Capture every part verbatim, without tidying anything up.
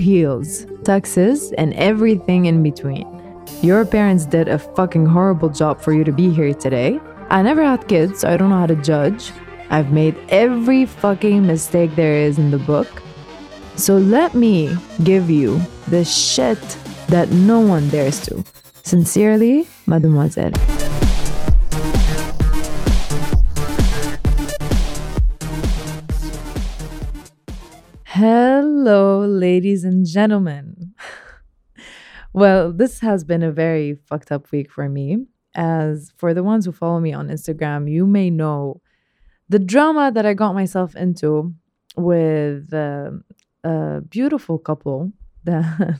heels, taxes, and everything in between. Your parents did a fucking horrible job for you to be here today. I never had kids, so I don't know how to judge. I've made every fucking mistake there is in the book. So let me give you the shit that no one dares to. Sincerely, Mademoiselle. Hello, ladies and gentlemen. Well, this has been a very fucked up week for me. As for the ones who follow me on Instagram, you may know the drama that I got myself into with uh, a beautiful couple that...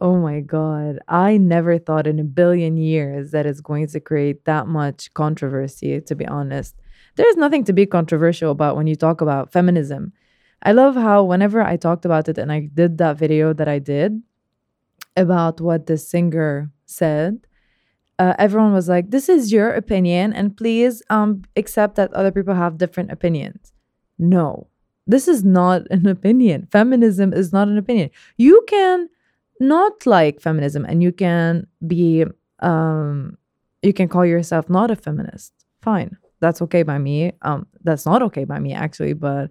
Oh my God. I never thought in a billion years that it's going to create that much controversy, to be honest. There's nothing to be controversial about when you talk about feminism. I love how whenever I talked about it and I did that video that I did about what the singer said, uh, everyone was like, this is your opinion and please um, accept that other people have different opinions. No, this is not an opinion. Feminism is not an opinion. You can not like feminism and you can be, um, you can call yourself not a feminist. Fine. That's okay by me. Um, that's not okay by me, actually. But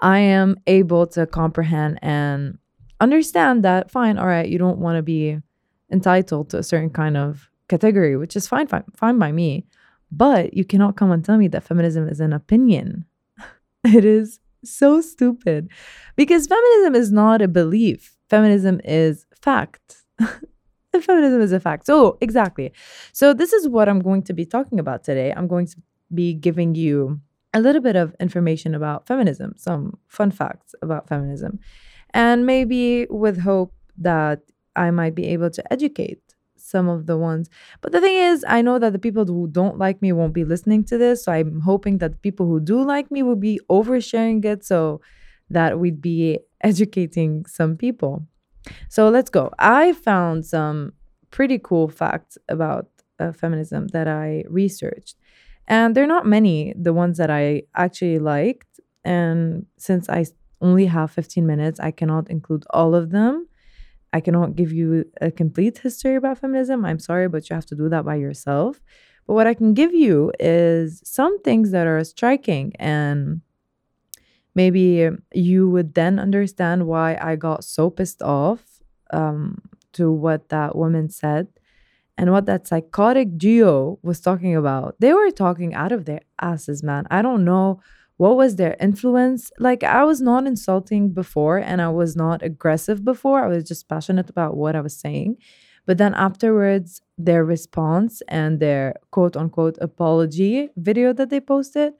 I am able to comprehend and understand that, fine, all right, you don't want to be entitled to a certain kind of category, which is fine, fine, fine by me. But you cannot come and tell me that feminism is an opinion. It is so stupid. Because feminism is not a belief. Feminism is fact. And feminism is a fact. So, exactly. So this is what I'm going to be talking about today. I'm going to be giving you a little bit of information about feminism, some fun facts about feminism, and maybe with hope that I might be able to educate some of the ones. But the thing is, I know that the people who don't like me won't be listening to this, so I'm hoping that people who do like me will be oversharing it so that we'd be educating some people. So let's go. I found some pretty cool facts about uh, feminism that I researched. And they're not many, the ones that I actually liked. And since I only have fifteen minutes, I cannot include all of them. I cannot give you a complete history about feminism. I'm sorry, but you have to do that by yourself. But what I can give you is some things that are striking. And maybe you would then understand why I got so pissed off um, to what that woman said. And what that psychotic duo was talking about. They were talking out of their asses, man. I don't know what was their influence. Like, I was not insulting before and I was not aggressive before. I was just passionate about what I was saying. But then afterwards, their response and their quote-unquote apology video that they posted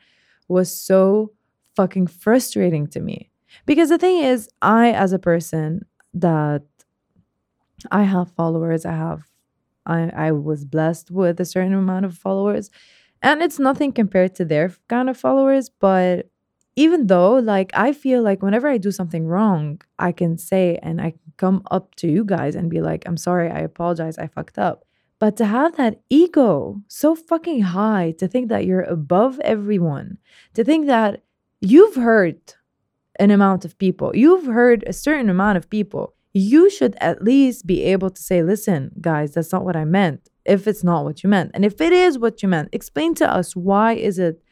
was so fucking frustrating to me. Because the thing is, I, as a person, that I have followers, I have I, I was blessed with a certain amount of followers, and it's nothing compared to their kind of followers. But even though, like, I feel like whenever I do something wrong, I can say and I can come up to you guys and be like, I'm sorry, I apologize, I fucked up. But to have that ego so fucking high, to think that you're above everyone, to think that you've hurt an amount of people, you've hurt a certain amount of people. You should at least be able to say, listen, guys, that's not what I meant. If it's not what you meant. And if it is what you meant, explain to us, why is it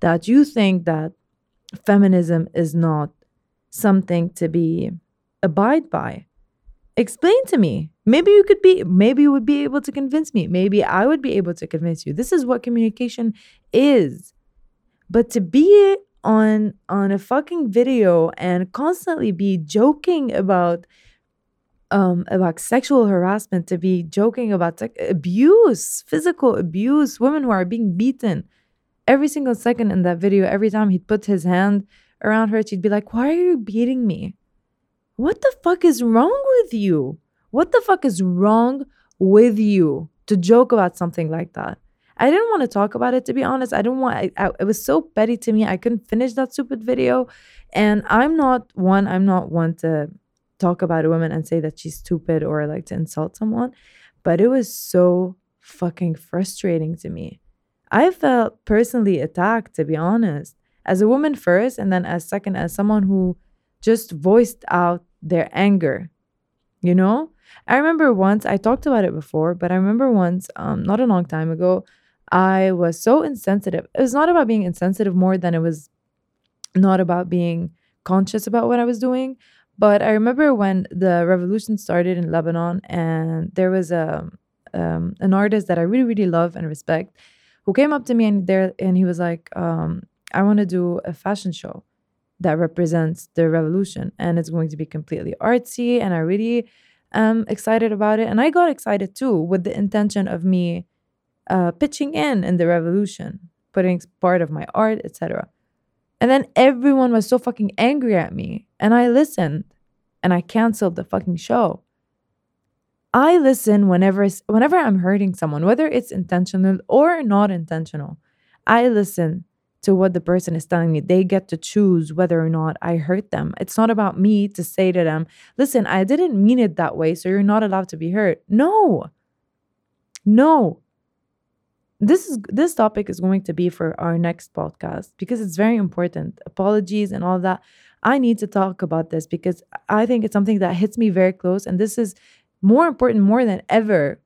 that you think that feminism is not something to be abide by? Explain to me. Maybe you could be, maybe you would be able to convince me. Maybe I would be able to convince you. This is what communication is. But to be on, on a fucking video and constantly be joking about Um, about sexual harassment, to be joking about tech, abuse, physical abuse, women who are being beaten. Every single second in that video, every time he'd put his hand around her, she'd be like, why are you beating me? What the fuck is wrong with you? What the fuck is wrong with you to joke about something like that? I didn't want to talk about it, to be honest. I don't want, I, I, it was so petty to me. I couldn't finish that stupid video. And I'm not one, I'm not one to talk about a woman and say that she's stupid or like to insult someone, but it was so fucking frustrating to me. I felt personally attacked, to be honest, as a woman first, and then as second, as someone who just voiced out their anger, you know? I remember once, I talked about it before, but I remember once, um, not a long time ago, I was so insensitive. It was not about being insensitive more than it was not about being conscious about what I was doing. But I remember when the revolution started in Lebanon, and there was a um, an artist that I really, really love and respect who came up to me and there and he was like, um, I want to do a fashion show that represents the revolution, and it's going to be completely artsy, and I really am excited about it. And I got excited too, with the intention of me uh, pitching in in the revolution, putting part of my art, et cetera. And then everyone was so fucking angry at me. And I listened. And I canceled the fucking show. I listen whenever, whenever I'm hurting someone, whether it's intentional or not intentional. I listen to what the person is telling me. They get to choose whether or not I hurt them. It's not about me to say to them, listen, I didn't mean it that way, so you're not allowed to be hurt. No. No. This is this topic is going to be for our next podcast because it's very important. Apologies and all that. I need to talk about this because I think it's something that hits me very close. And this is more important more than ever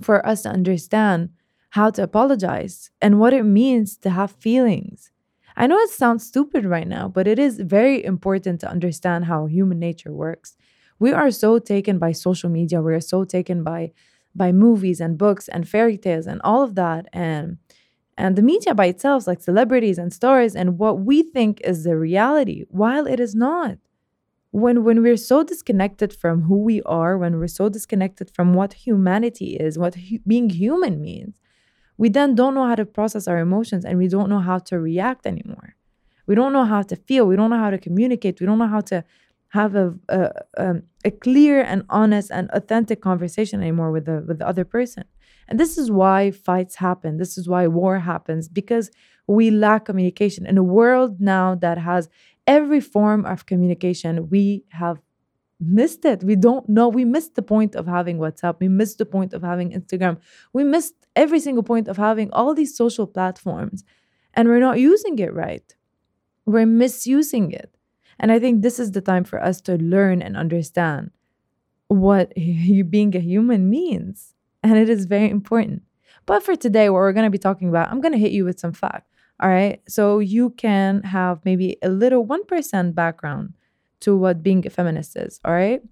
for us to understand how to apologize and what it means to have feelings. I know it sounds stupid right now, but it is very important to understand how human nature works. We are so taken by social media. We are so taken by by movies and books and fairy tales and all of that. And, and the media by itself, like celebrities and stars and what we think is the reality, while it is not. When, when we're so disconnected from who we are, when we're so disconnected from what humanity is, what hu- being human means, we then don't know how to process our emotions, and we don't know how to react anymore. We don't know how to feel. We don't know how to communicate. We don't know how to have a a, um, a clear and honest and authentic conversation anymore with the with the other person. And this is why fights happen. This is why war happens, because we lack communication. In a world now that has every form of communication, we have missed it. We don't know. We missed the point of having WhatsApp. We missed the point of having Instagram. We missed every single point of having all these social platforms. And we're not using it right. We're misusing it. And I think this is the time for us to learn and understand what being a human means. And it is very important. But for today, what we're going to be talking about, I'm going to hit you with some facts. All right. So you can have maybe a little one percent background to what being a feminist is. All right.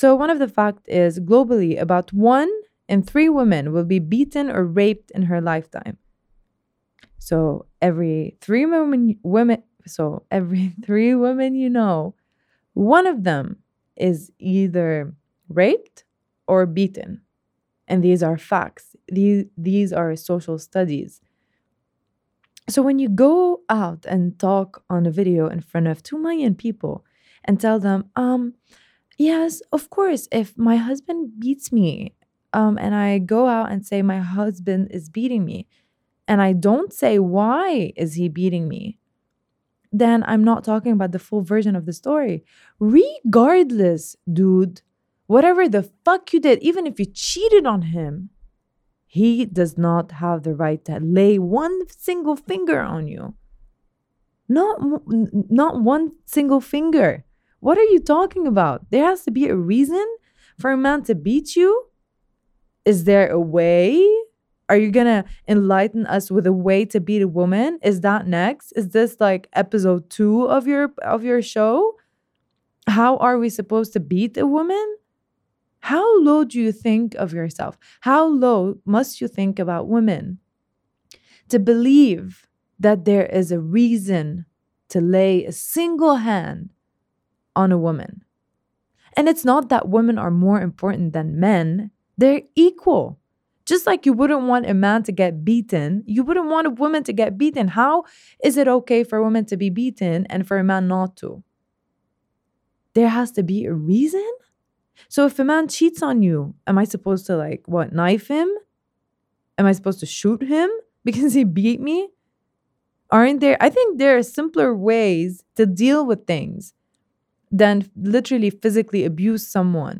So one of the facts is globally, about one in three women will be beaten or raped in her lifetime. So every three women, women So every three women you know, one of them is either raped or beaten. And these are facts. These, these are social studies. So when you go out and talk on a video in front of two million people and tell them, um, yes, of course, if my husband beats me, um, and I go out and say my husband is beating me, and I don't say why is he beating me, then I'm not talking about the full version of the story. Regardless, dude, whatever the fuck you did, even if you cheated on him, he does not have the right to lay one single finger on you. Not, not one single finger. What are you talking about? There has to be a reason for a man to beat you? Is there a way? Are you going to enlighten us with a way to beat a woman? Is that next? Is this like episode two of your of your show? How are we supposed to beat a woman? How low do you think of yourself? How low must you think about women to believe that there is a reason to lay a single hand on a woman? And it's not that women are more important than men. They're equal. Just like you wouldn't want a man to get beaten, you wouldn't want a woman to get beaten. How is it okay for a woman to be beaten and for a man not to? There has to be a reason. So if a man cheats on you, am I supposed to like, what, knife him? Am I supposed to shoot him because he beat me? Aren't there, I think there are simpler ways to deal with things than literally physically abuse someone.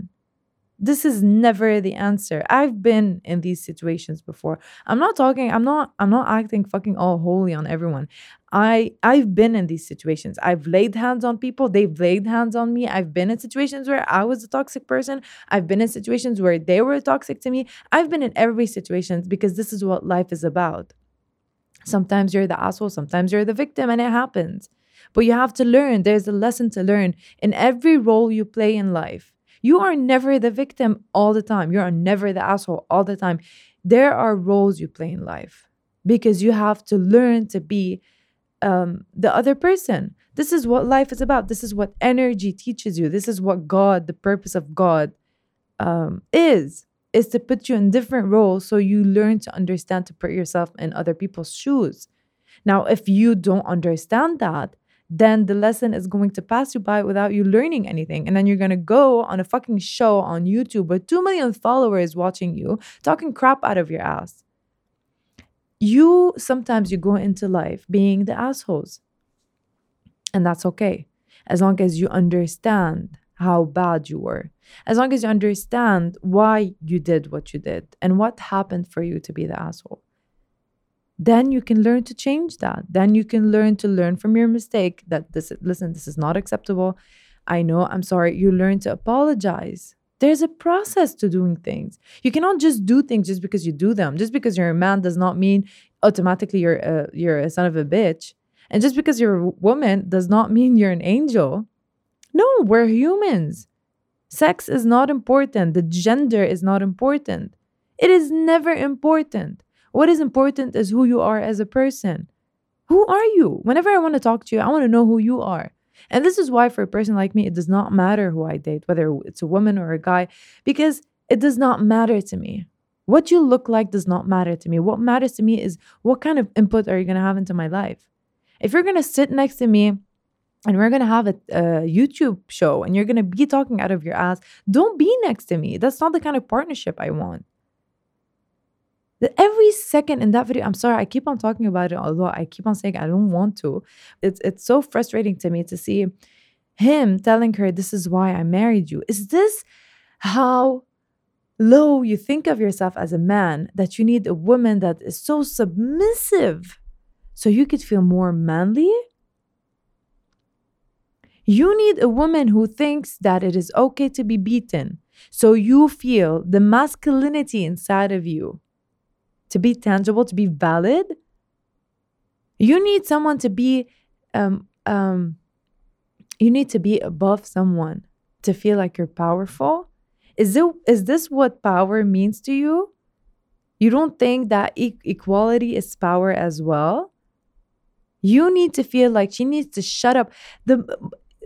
This is never the answer. I've been in these situations before. I'm not talking, I'm not, I'm not acting fucking all holy on everyone. I, I've been in these situations. I've laid hands on people. They've laid hands on me. I've been in situations where I was a toxic person. I've been in situations where they were toxic to me. I've been in every situation because this is what life is about. Sometimes you're the asshole. Sometimes you're the victim, and it happens. But you have to learn. There's a lesson to learn in every role you play in life. You are never the victim all the time. You are never the asshole all the time. There are roles you play in life because you have to learn to be um, the other person. This is what life is about. This is what energy teaches you. This is what God, the purpose of God um, is, is to put you in different roles so you learn to understand, to put yourself in other people's shoes. Now, if you don't understand that, then the lesson is going to pass you by without you learning anything. And then you're going to go on a fucking show on YouTube with two million followers watching you, talking crap out of your ass. You, sometimes you go into life being the assholes. And that's okay. As long as you understand how bad you were. As long as you understand why you did what you did and what happened for you to be the asshole. Then you can learn to change that. Then you can learn to learn from your mistake that this, listen, this is not acceptable. I know, I'm sorry. You learn to apologize. There's a process to doing things. You cannot just do things just because you do them. Just because you're a man does not mean automatically you're a, you're a son of a bitch. And just because you're a woman does not mean you're an angel. No, we're humans. Sex is not important. The gender is not important. It is never important. What is important is who you are as a person. Who are you? Whenever I want to talk to you, I want to know who you are. And this is why for a person like me, it does not matter who I date, whether it's a woman or a guy, because it does not matter to me. What you look like does not matter to me. What matters to me is what kind of input are you going to have into my life? If you're going to sit next to me and we're going to have a, a YouTube show and you're going to be talking out of your ass, don't be next to me. That's not the kind of partnership I want. Every second in that video, I'm sorry, I keep on talking about it, although I keep on saying I don't want to. It's it's so frustrating to me to see him telling her, this is why I married you. Is this how low you think of yourself as a man, that you need a woman that is so submissive so you could feel more manly? You need a woman who thinks that it is okay to be beaten so you feel the masculinity inside of you. To be tangible, to be valid. You need someone to be, um, um, you need to be above someone to feel like you're powerful. Is it, is this what power means to you? You don't think that e- equality is power as well? You need to feel like she needs to shut up. The,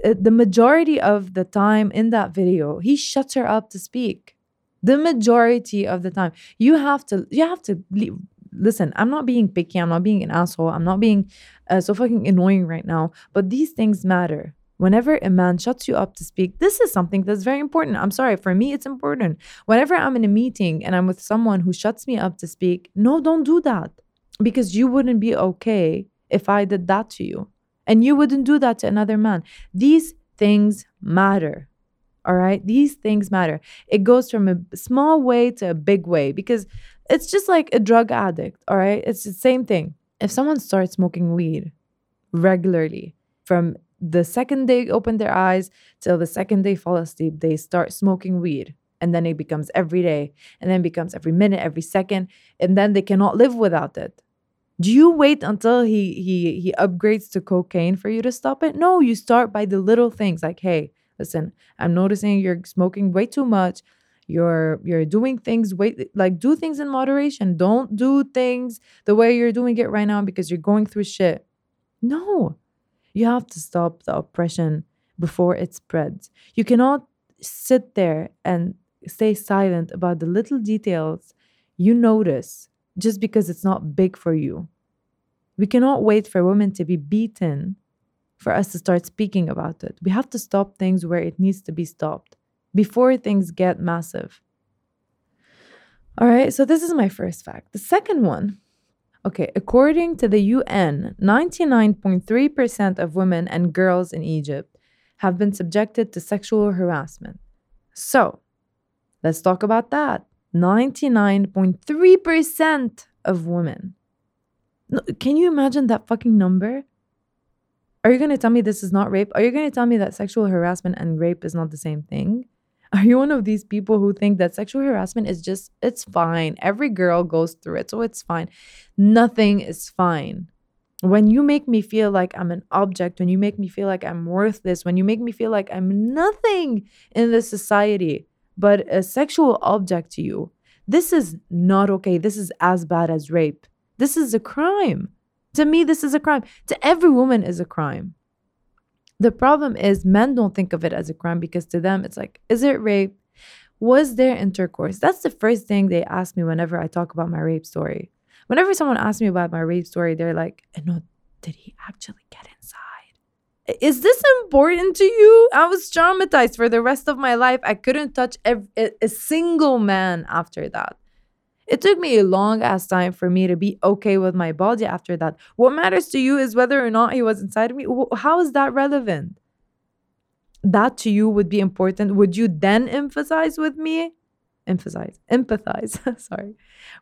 uh, the majority of the time in that video, he shuts her up to speak. The majority of the time, you have to, you have to leave. Listen, I'm not being picky. I'm not being an asshole. I'm not being uh, so fucking annoying right now. But these things matter. Whenever a man shuts you up to speak, this is something that's very important. I'm sorry. For me, it's important. Whenever I'm in a meeting and I'm with someone who shuts me up to speak, no, don't do that. Because you wouldn't be okay if I did that to you. And you wouldn't do that to another man. These things matter. All right. These things matter. It goes from a small way to a big way because it's just like a drug addict. All right. It's the same thing. If someone starts smoking weed regularly from the second they open their eyes till the second they fall asleep, they start smoking weed. And then it becomes every day, and then becomes every minute, every second. And then they cannot live without it. Do you wait until he he he upgrades to cocaine for you to stop it? No, you start by the little things like, hey, listen, I'm noticing you're smoking way too much. You're you're doing things, way, like do things in moderation. Don't do things the way you're doing it right now because you're going through shit. No, you have to stop the oppression before it spreads. You cannot sit there and stay silent about the little details you notice just because it's not big for you. We cannot wait for women to be beaten for us to start speaking about it. We have to stop things where it needs to be stopped before things get massive. All right, so this is my first fact. The second one, okay, according to the U N, ninety-nine point three percent of women and girls in Egypt have been subjected to sexual harassment. So Let's talk about that. ninety-nine point three percent of women. No, can you imagine that fucking number? Are you going to tell me this is not rape? Are you going to tell me that sexual harassment and rape is not the same thing? Are you one of these people who think that sexual harassment is just, it's fine. Every girl goes through it, so it's fine. Nothing is fine. When you make me feel like I'm an object, when you make me feel like I'm worthless, when you make me feel like I'm nothing in this society but a sexual object to you, this is not okay. This is as bad as rape. This is a crime. To me, this is a crime. To every woman is a crime. The problem is men don't think of it as a crime because to them, it's like, is it rape? Was there intercourse? That's the first thing they ask me whenever I talk about my rape story. Whenever someone asks me about my rape story, they're like, no, did he actually get inside? Is this important to you? I was traumatized for the rest of my life. I couldn't touch every, a single man after that. It took me a long ass time for me to be okay with my body after that. What matters to you is whether or not he was inside of me. How is that relevant? That to you would be important. Would you then emphasize with me? Emphasize, empathize, sorry.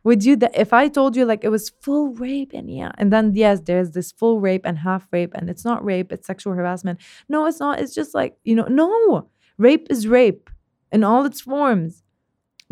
Would you, that if I told you like it was full rape and yeah, and then yes, there's this full rape and half rape and it's not rape, it's sexual harassment. No, it's not. It's just like, you know, no, rape is rape in all its forms.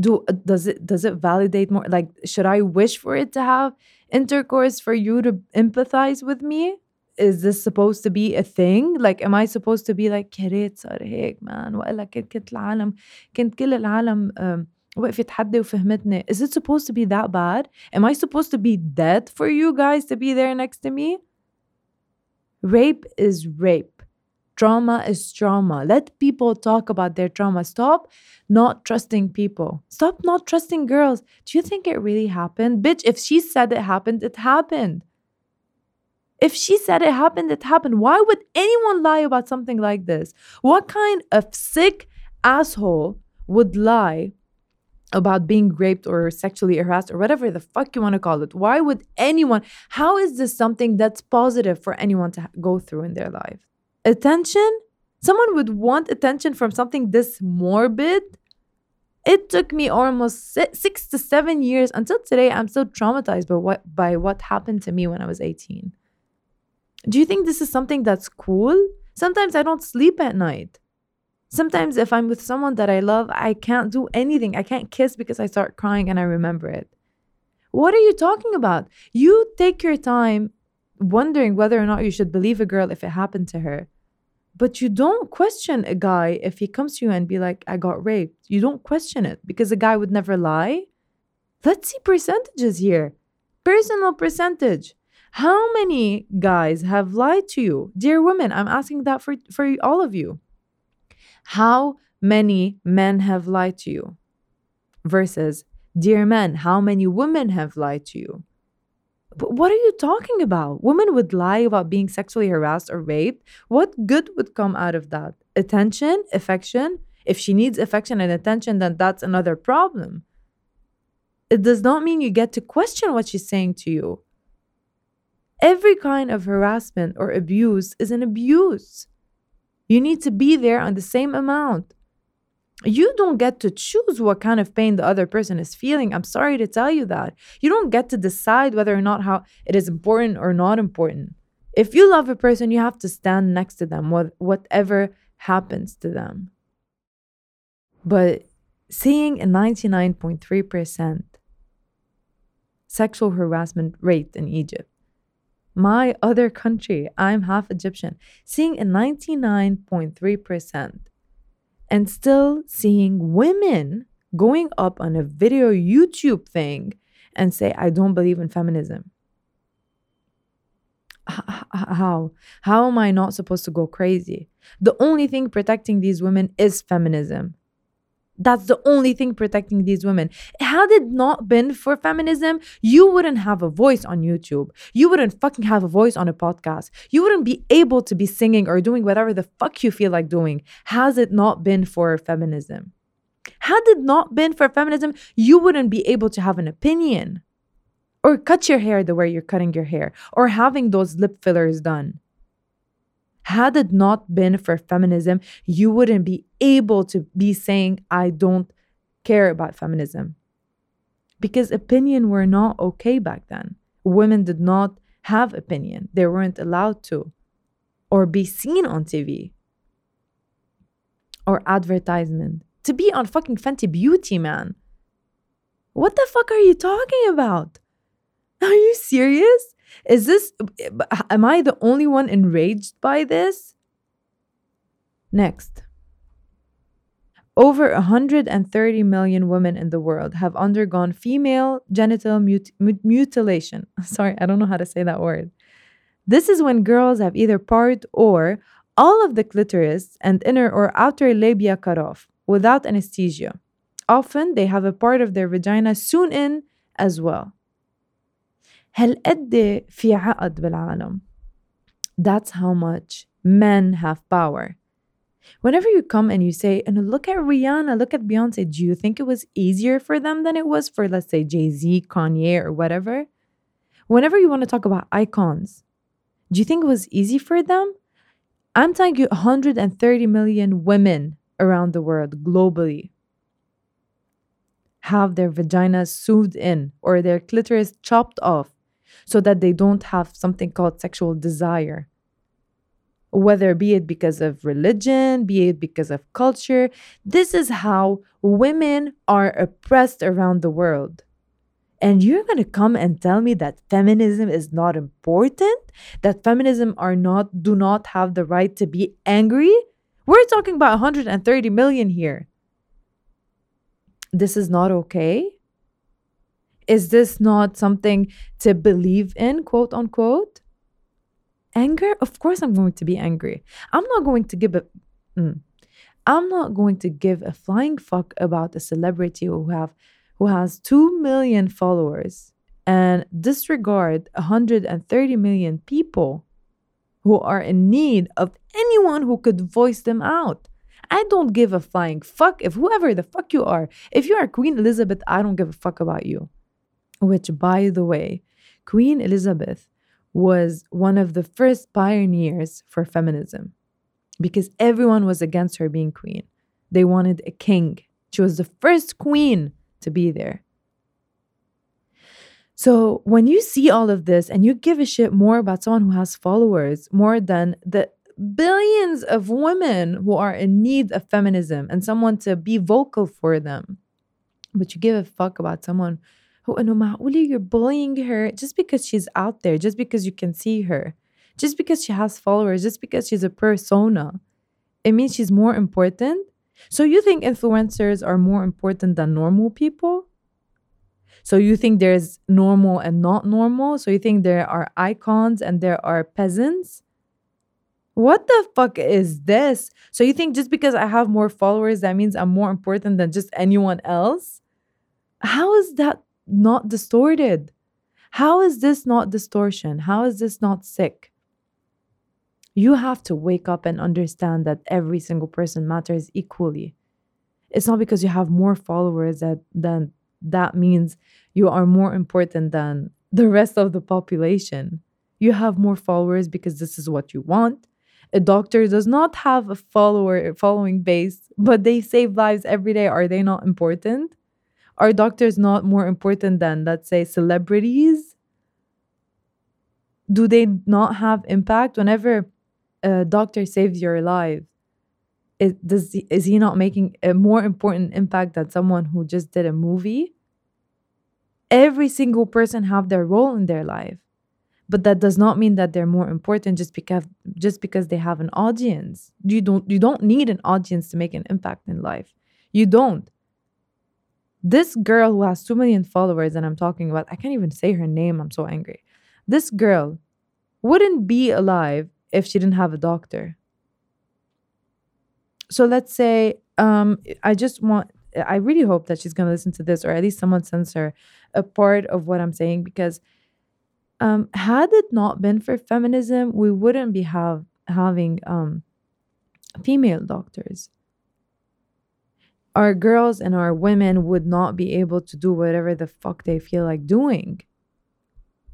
Do, does it does it validate more? Like, should I wish for it to have intercourse for you to empathize with me? Is this supposed to be a thing? Like, am I supposed to be like, يا ريت صار هيك man وإلا كنت كنت العالم كنت كل العالم وقفت حدي وفهمتني. Is it supposed to be that bad? Am I supposed to be dead for you guys to be there next to me? Rape is rape. Trauma is trauma. Let people talk about their trauma. Stop not trusting people. Stop not trusting girls. Do you think it really happened? Bitch, if she said it happened, it happened. If she said it happened, it happened. Why would anyone lie about something like this? What kind of sick asshole would lie about being raped or sexually harassed or whatever the fuck you want to call it? Why would anyone? How is this something that's positive for anyone to go through in their life? Attention? Someone would want attention from something this morbid? It took me almost six, six to seven years until today. I'm still traumatized by what, by what happened to me when I was eighteen. Do you think this is something that's cool? Sometimes I don't sleep at night. Sometimes if I'm with someone that I love, I can't do anything. I can't kiss because I start crying and I remember it. What are you talking about? You take your time wondering whether or not you should believe a girl if it happened to her. But you don't question a guy if he comes to you and be like, I got raped. You don't question it because a guy would never lie. Let's see percentages here. Personal percentage. How many guys have lied to you? Dear women, I'm asking that for, for all of you. How many men have lied to you? Versus, dear men, how many women have lied to you? But what are you talking about? Women would lie about being sexually harassed or raped. What good would come out of that? Attention, affection. If she needs affection and attention, then that's another problem. It does not mean you get to question what she's saying to you. Every kind of harassment or abuse is an abuse. You need to be there on the same amount. You don't get to choose what kind of pain the other person is feeling. I'm sorry to tell you that. You don't get to decide whether or not how it is important or not important. If you love a person, you have to stand next to them, what, whatever happens to them. But seeing a ninety-nine point three percent sexual harassment rate in Egypt, my other country, I'm half Egyptian, seeing a ninety-nine point three percent and still seeing women going up on a video YouTube thing and say, I don't believe in feminism. How? How am I not supposed to go crazy? The only thing protecting these women is feminism. That's the only thing protecting these women. Had it not been for feminism, you wouldn't have a voice on YouTube. You wouldn't fucking have a voice on a podcast. You wouldn't be able to be singing or doing whatever the fuck you feel like doing. Has it not been for feminism? Had it not been for feminism, you wouldn't be able to have an opinion. Or cut your hair the way you're cutting your hair. Or having those lip fillers done. Had it not been for feminism, you wouldn't be able to be saying, I don't care about feminism. Because opinion were not okay back then. Women did not have opinion. They weren't allowed to. Or be seen on T V. Or advertisement. To be on fucking Fenty Beauty, man. What the fuck are you talking about? Are you serious? Is this... Am I the only one enraged by this? Next. Over one hundred thirty million women in the world have undergone female genital mut- mut- mutilation. Sorry, I don't know how to say that word. This is when girls have either part or all of the clitoris and inner or outer labia cut off without anesthesia. Often, they have a part of their vagina sewn in as well. هل قد في عقد بالعالم. That's how much men have power. Whenever you come and you say, and look at Rihanna, look at Beyonce, do you think it was easier for them than it was for, let's say, Jay-Z, Kanye, or whatever? Whenever you want to talk about icons, do you think it was easy for them? I'm telling you, one hundred thirty million women around the world, globally, have their vaginas sewed in or their clitoris chopped off so that they don't have something called sexual desire. Whether be it because of religion, be it because of culture. This is how women are oppressed around the world. And you're going to come and tell me that feminism is not important? That feminism are not do not have the right to be angry? We're talking about one hundred thirty million here. This is not okay? Is this not something to believe in, quote unquote? Anger? Of course I'm going to be angry. I'm not going to give a... Mm, I'm not going to give a flying fuck about a celebrity who have who has two million followers and disregard one hundred thirty million people who are in need of anyone who could voice them out. I don't give a flying fuck if whoever the fuck you are. If you are Queen Elizabeth, I don't give a fuck about you. Which, by the way, Queen Elizabeth was one of the first pioneers for feminism because everyone was against her being queen. They wanted a king. She was the first queen to be there. So when you see all of this and you give a shit more about someone who has followers more than the billions of women who are in need of feminism and someone to be vocal for them, but you give a fuck about someone who, and Ma'uli, you're bullying her just because she's out there, just because you can see her, just because she has followers, just because she's a persona, it means she's more important. So you think influencers are more important than normal people? So you think there's normal and not normal? So you think there are icons and there are peasants? What the fuck is this? So you think just because I have more followers, that means I'm more important than just anyone else? How is that not distorted? How is this not distortion? How is this not sick? You have to wake up and understand that every single person matters equally. It's not because you have more followers that then that means you are more important than the rest of the population. You have more followers because this is what you want. A doctor does not have a follower following base, but they save lives every day. Are they not important? Are doctors not more important than, let's say, celebrities? Do they not have impact? Whenever a doctor saves your life, is, does he, is he not making a more important impact than someone who just did a movie? Every single person have their role in their life. But that does not mean that they're more important just because just because they have an audience. You don't you don't need an audience to make an impact in life. You don't. This girl who has two million followers that I'm talking about, I can't even say her name, I'm so angry. This girl wouldn't be alive if she didn't have a doctor. So let's say, um, I just want, I really hope that she's going to listen to this, or at least someone sends her a part of what I'm saying, because Um, had it not been for feminism, we wouldn't be have, having um, female doctors. Our girls and our women would not be able to do whatever the fuck they feel like doing.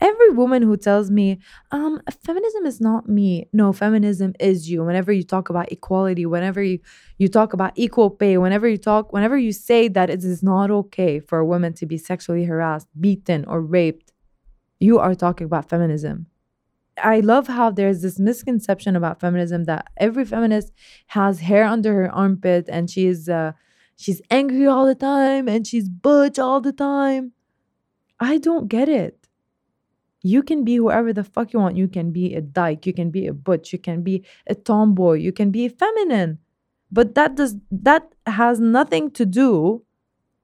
Every woman who tells me, um, feminism is not me. No, feminism is you. Whenever you talk about equality, whenever you, you talk about equal pay, whenever you talk, whenever you say that it is not okay for a woman to be sexually harassed, beaten, or raped, you are talking about feminism. I love how there's this misconception about feminism that every feminist has hair under her armpit and she's uh, she's angry all the time and she's butch all the time. I don't get it. You can be whoever the fuck you want. You can be a dyke. You can be a butch. You can be a tomboy. You can be feminine. But that does that has nothing to do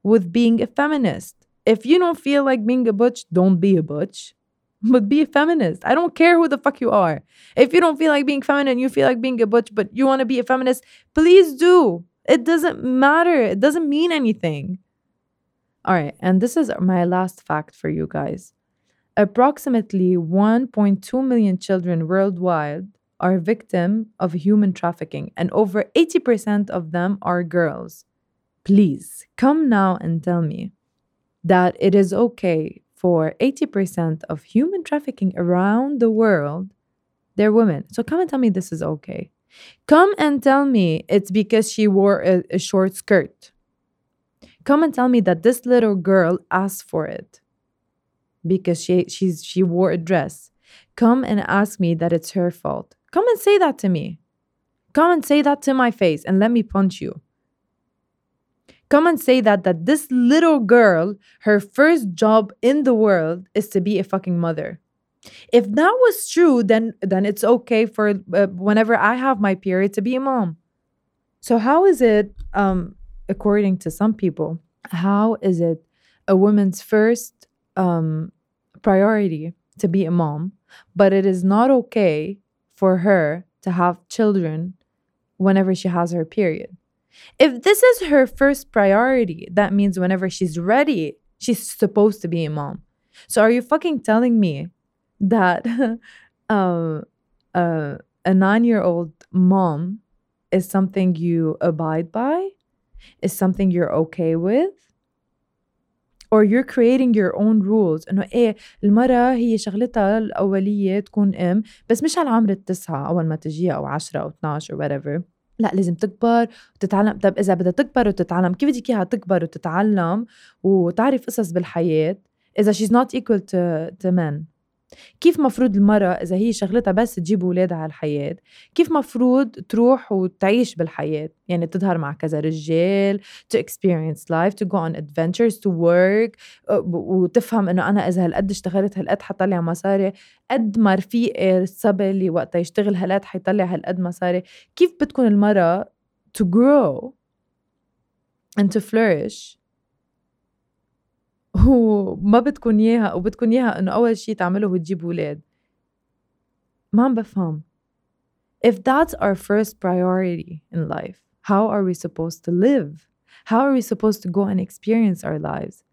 with being a feminist. If you don't feel like being a butch, don't be a butch. But be a feminist. I don't care who the fuck you are. If you don't feel like being feminine, you feel like being a butch, but you want to be a feminist, please do. It doesn't matter. It doesn't mean anything. All right. And this is my last fact for you guys. Approximately one point two million children worldwide are victims of human trafficking, and over eighty percent of them are girls. Please come now and tell me that it is okay for eighty percent of human trafficking around the world, they're women. So come and tell me this is okay. Come and tell me it's because she wore a, a short skirt. Come and tell me that this little girl asked for it because she she's she wore a dress. Come and ask me that it's her fault. Come and say that to me. Come and say that to my face and let me punch you. Come and say that that this little girl, her first job in the world is to be a fucking mother. If that was true, then then it's okay for uh, whenever I have my period to be a mom. So how is it, um, according to some people, how is it a woman's first um, priority to be a mom, but it is not okay for her to have children whenever she has her period? If this is her first priority, that means whenever she's ready, she's supposed to be a mom. So are you fucking telling me that um, uh, a nine-year-old mom is something you abide by? Is something you're okay with? Or you're creating your own rules إنه إيه المرأة هي شغلتها الأولية تكون أم بس مش على عمر التسعة أول ما تجيها أو عشرة أو اتناشر أو whatever. لا لازم تكبر وتتعلم. طب إذا بدها تكبر وتتعلم كيف بدك إياها تكبر وتتعلم وتعرف قصص بالحياة إذا she's not equal to, to men؟ كيف مفروض المرأة إذا هي شغلتها بس تجيب أولادها على الحياة كيف مفروض تروح وتعيش بالحياة؟ يعني تظهر مع كذا رجال to experience life, to go on adventures, to work, وتفهم إنه أنا إذا هالقد اشتغلت هالقد حطلع مصاري قد ما رفيقي الصبي اللي وقتها يشتغل هالقد حيطلع هالقد مصاري. كيف بتكون المرأة to grow and to flourish وما بتكون إياها وبتكون إياها إنه أول شيء تعمله وتجيب ولاد؟ ما عم بفهم. If that's our first priority in life, how are we supposed to live? How are we supposed to go and experience our lives?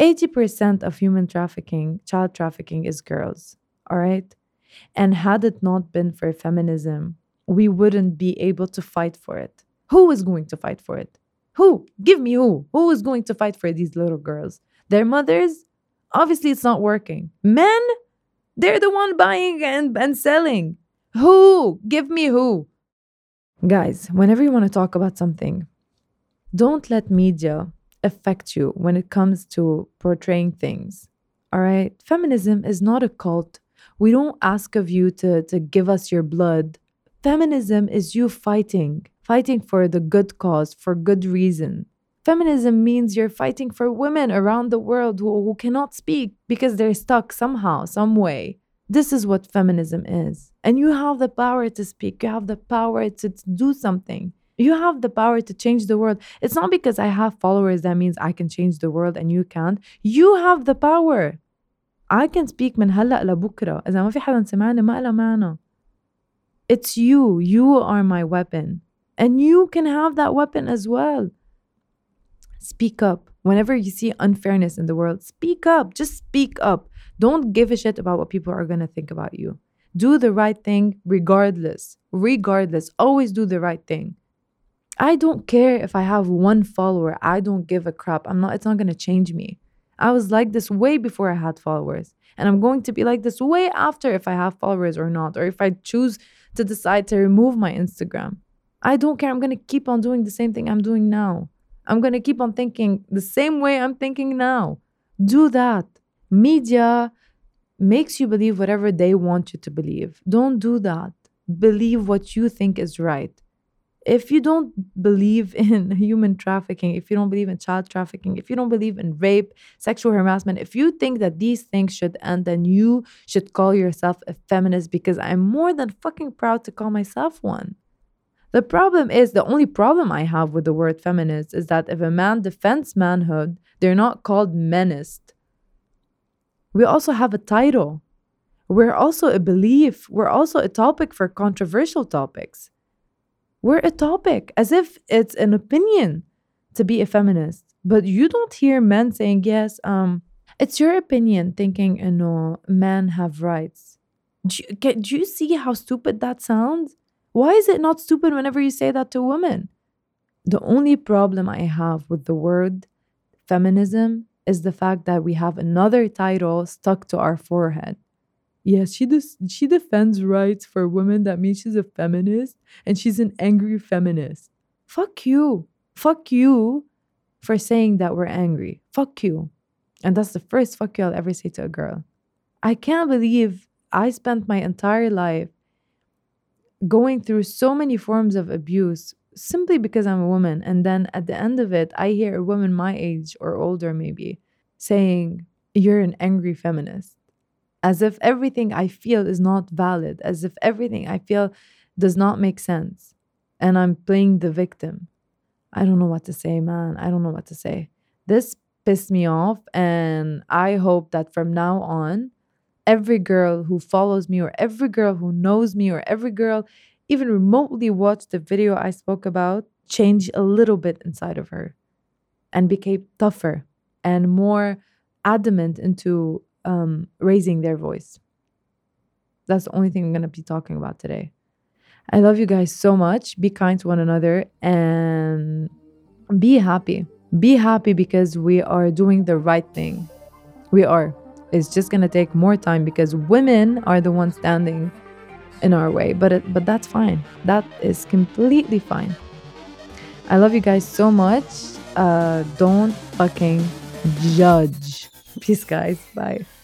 eighty percent of human trafficking, child trafficking is girls, all right? And had it not been for feminism, we wouldn't be able to fight for it. Who is going to fight for it? Who? Give me who? Who is going to fight for these little girls? Their mothers? Obviously, it's not working. Men? They're the one buying and, and selling. Who? Give me who? Guys, whenever you want to talk about something, don't let media affect you when it comes to portraying things. All right? Feminism is not a cult. We don't ask of you to, to give us your blood. Feminism is you fighting. Fighting for the good cause, for good reason. Feminism means you're fighting for women around the world who, who cannot speak because they're stuck somehow, some way. This is what feminism is. And you have the power to speak. You have the power to, to do something. You have the power to change the world. It's not because I have followers that means I can change the world and you can't. You have the power. I can speak من هلأ لبكرة. إذا ما في حدا سمعني ما إلا معنى. It's you. You are my weapon. And you can have that weapon as well. Speak up. Whenever you see unfairness in the world, speak up. Just speak up. Don't give a shit about what people are going to think about you. Do the right thing regardless. Regardless. Always do the right thing. I don't care if I have one follower. I don't give a crap. I'm not, it's not going to change me. I was like this way before I had followers. and I'm going to be like this way after if I have followers or not, or if I choose to decide to remove my Instagram. I don't care. I'm going to keep on doing the same thing I'm doing now. I'm going to keep on thinking the same way I'm thinking now. Do that. Media makes you believe whatever they want you to believe. Don't do that. Believe what you think is right. If you don't believe in human trafficking, if you don't believe in child trafficking, if you don't believe in rape, sexual harassment, if you think that these things should end, then you should call yourself a feminist, because I'm more than fucking proud to call myself one. The problem is, the only problem I have with the word feminist is that if a man defends manhood, they're not called menaced. We also have a title. We're also a belief. We're also a topic for controversial topics. We're a topic, as if it's an opinion to be a feminist. But you don't hear men saying, yes, um, it's your opinion, thinking, you know, men have rights. Do you, can, do you see how stupid that sounds? Why is it not stupid whenever you say that to women? The only problem I have with the word feminism is the fact that we have another title stuck to our forehead. Yes, she does, she defends rights for women. That means she's a feminist and she's an angry feminist. Fuck you. Fuck you for saying that we're angry. Fuck you. And that's the first fuck you I'll ever say to a girl. I can't believe I spent my entire life going through so many forms of abuse simply because I'm a woman. And then at the end of it, I hear a woman my age or older maybe saying, you're an angry feminist. As if everything I feel is not valid. As if everything I feel does not make sense. And I'm playing the victim. I don't know what to say, man. I don't know what to say. This pissed me off. And I hope that from now on, every girl who follows me or every girl who knows me or every girl even remotely watched the video I spoke about changed a little bit inside of her and became tougher and more adamant into Um, raising their voice. That's the only thing I'm going to be talking about today. I love you guys so much. Be kind to one another and be happy. Be happy because we are doing the right thing. We are. It's just going to take more time because women are the ones standing in our way. But it, but that's fine. That is completely fine. I love you guys so much. Uh, don't fucking judge. Peace, guys. Bye.